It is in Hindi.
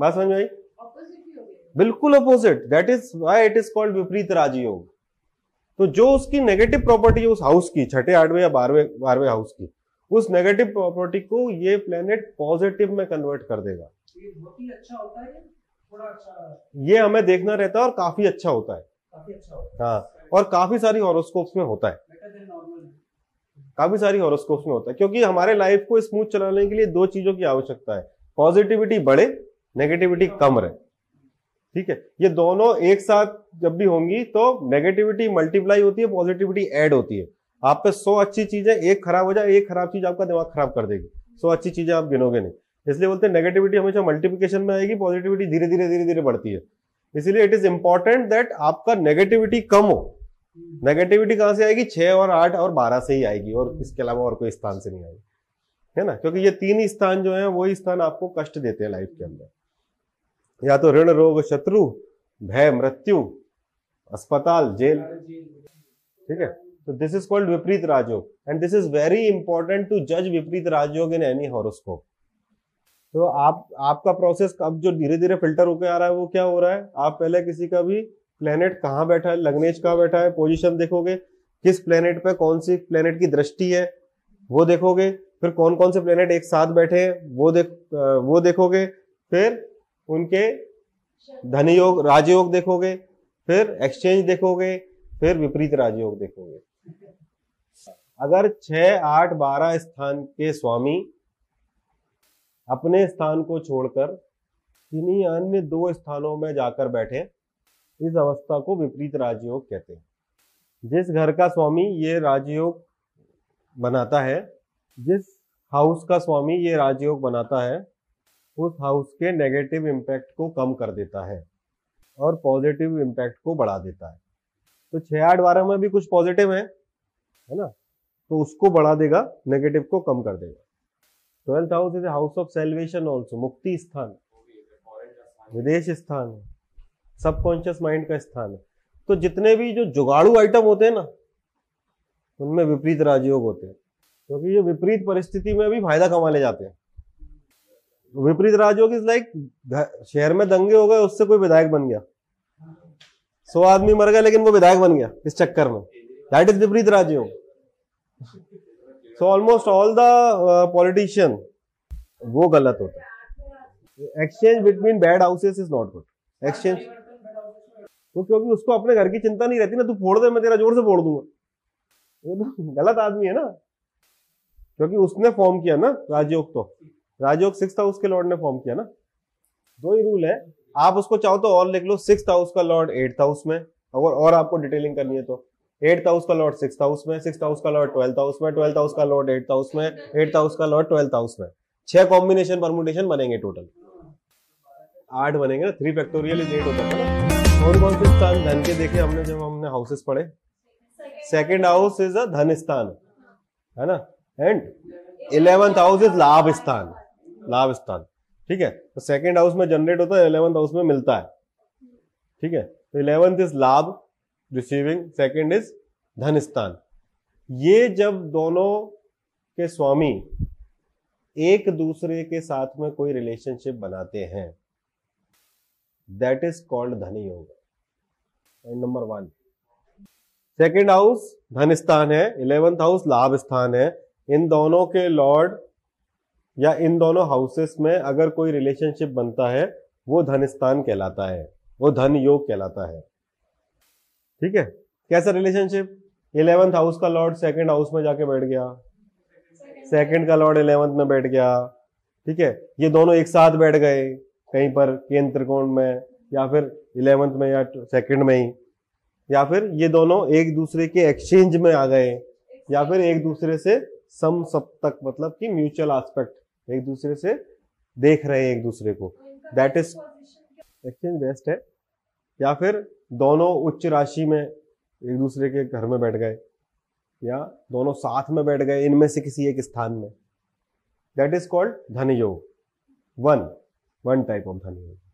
बात समझ में आई? बिल्कुल opposite, that is why it is called विपरीत राजयोग। तो जो उसकी नेगेटिव प्रॉपर्टी है उस हाउस की, छठे आठवें या बारहवें हाउस की, उस नेगेटिव प्रॉपर्टी को ये प्लेनेट पॉजिटिव में कन्वर्ट कर देगा। ये बहुत ही अच्छा होता है, थोड़ा अच्छा ये हमें देखना रहता है और काफी अच्छा होता है, काफी अच्छा होता है। हाँ, और काफी सारी हॉरोस्कोप्स में होता है, काफी सारी हॉरोस्कोप्स में होता है, क्योंकि हमारे लाइफ को स्मूथ चलाने के लिए दो चीजों की आवश्यकता है, पॉजिटिविटी बढ़े, नेगेटिविटी कम रहे। ठीक है, ये दोनों एक साथ जब भी होंगी तो नेगेटिविटी मल्टीप्लाई होती है, पॉजिटिविटी ऐड होती है। आप पे 100 अच्छी चीजें, एक खराब हो जाए, एक खराब चीज आपका दिमाग खराब कर देगी, 100 अच्छी चीजें आप गिनोगे नहीं। इसलिए बोलते हैं नेगेटिविटी हमेशा मल्टीप्लिकेशन में आएगी, पॉजिटिविटी धीरे धीरे धीरे धीरे बढ़ती है। इसीलिए इट इज इंपॉर्टेंट दैट आपका नेगेटिविटी कम हो। नेगेटिविटी कहां से आएगी? 6 और 8 और 12 से ही आएगी, और इसके अलावा और कोई स्थान से नहीं आएगी, है ना, क्योंकि ये तीन ही स्थान जो है वही स्थान आपको कष्ट देते हैं लाइफ के अंदर, या तो ऋण, रोग, शत्रु, भय, मृत्यु, अस्पताल, जेल। ठीक है, so this is called Viprit Raj Yog and this is very important to judge Viprit Raj Yog in any horoscope। तो आपका प्रोसेस अब जो धीरे धीरे फिल्टर होकर आ रहा है वो क्या हो रहा है, आप पहले किसी का भी प्लेनेट कहाँ बैठा है, लग्नेश कहाँ बैठा है, पोजीशन देखोगे, किस प्लेनेट पे कौन सी प्लेनेट की दृष्टि है वो देखोगे, फिर कौन कौन से प्लेनेट एक साथ बैठे हैं वो देखोगे, फिर उनके धन योग, राजयोग देखोगे, फिर एक्सचेंज देखोगे, फिर विपरीत राजयोग देखोगे। अगर 6, 8, 12 स्थान के स्वामी अपने स्थान को छोड़कर किन्हीं अन्य दो स्थानों में जाकर बैठे, इस अवस्था को विपरीत राजयोग कहते हैं। जिस घर का स्वामी ये राजयोग बनाता है, जिस हाउस का स्वामी ये राजयोग बनाता है, उस हाउस के नेगेटिव इम्पैक्ट को कम कर देता है और पॉजिटिव इम्पैक्ट को बढ़ा देता है। तो 6, 8, 12 में भी कुछ पॉजिटिव है ना, तो उसको बढ़ा देगा, नेगेटिव को कम कर देगा। 12th house is house of salvation also, मुक्ति स्थान, विदेश स्थान, सबकॉन्शियस माइंड का स्थान है। तो जितने भी जो जुगाड़ू आइटम होते हैं ना, उनमें विपरीत राजयोग होते हैं, क्योंकि ये विपरीत परिस्थिति में भी फायदा कमा ले जाते हैं। विपरीत राजयोग इज लाइक शहर में दंगे हो गए, उससे कोई विधायक बन गया, 100 आदमी मर गए लेकिन वो विधायक बन गया इस चक्कर में, दैट इज विपरीत राजयोग। So almost all the politician वो गलत होता है। Exchange between bad houses is not good. Exchange वो, क्योंकि उसको अपने घर की चिंता नहीं रहती ना, तू फोड़ दे मैं तेरा जोर से फोड़ दूंगा, वो तो गलत आदमी है ना, क्योंकि उसने फॉर्म किया ना राजयोग। तो राजयोग 6th हाउस के लॉर्ड ने फॉर्म किया ना। दो ही रूल है, आप उसको चाहो तो और लिख लो, 6th हाउस का लॉर्ड 8th हाउस में, अगर और आपको डिटेलिंग करनी है तो 8th हाउस का लॉर्ड 6th हाउस में, 6th हाउस का लॉर्ड 12th हाउस में, 12th हाउस का लॉर्ड 8th हाउस में, 8th हाउस का लॉर्ड 12th हाउस में। 6 कॉम्बिनेशन परमुटेशन बनेंगे, टोटल 8 बनेंगे ना, 3 फैक्टोरियल इज 8 होता है ना। और कौन से स्थान धन के देखे हमने जब हमने हाउसेस पढ़े? 2nd हाउस इज अ धन स्थान है ना, एंड 11th हाउस इज लाभ स्थान, लाभ स्थान। ठीक है, तो 2nd हाउस में जनरेट होता है, 11th हाउस में मिलता है। ठीक है, तो 11th इज लाभ रिसीविंग, 2nd इज धन स्थान। ये जब दोनों के स्वामी एक दूसरे के साथ में कोई रिलेशनशिप बनाते हैं, दैट इज कॉल्ड धन योग। पॉइंट नंबर 1, 2nd हाउस धन स्थान है, 11th हाउस लाभ स्थान है, इन दोनों के लॉर्ड या इन दोनों हाउसेस में अगर कोई रिलेशनशिप बनता है वो धन स्थान कहलाता है, वो धन योग कहलाता है। ठीक है, कैसा रिलेशनशिप? 11th हाउस का लॉर्ड 2nd हाउस में जाके बैठ गया, 2nd का लॉर्ड 11th में बैठ गया। ठीक है, ये दोनों एक साथ बैठ गए कहीं पर, केंद्र त्रिकोण में, या फिर 11th में या 2nd में ही, या फिर ये दोनों एक दूसरे के एक्सचेंज में आ गए, या फिर एक दूसरे से सम सप्तक, मतलब कि म्यूचुअल एस्पेक्ट, एक दूसरे से देख रहे हैं एक दूसरे को, दैट इज एक्सचेंज बेस्ट है। या फिर दोनों उच्च राशि में एक दूसरे के घर में बैठ गए, या दोनों साथ में बैठ गए, इनमें से किसी एक स्थान में, दैट इज कॉल्ड धन योग। वन टाइप ऑफ धन योग।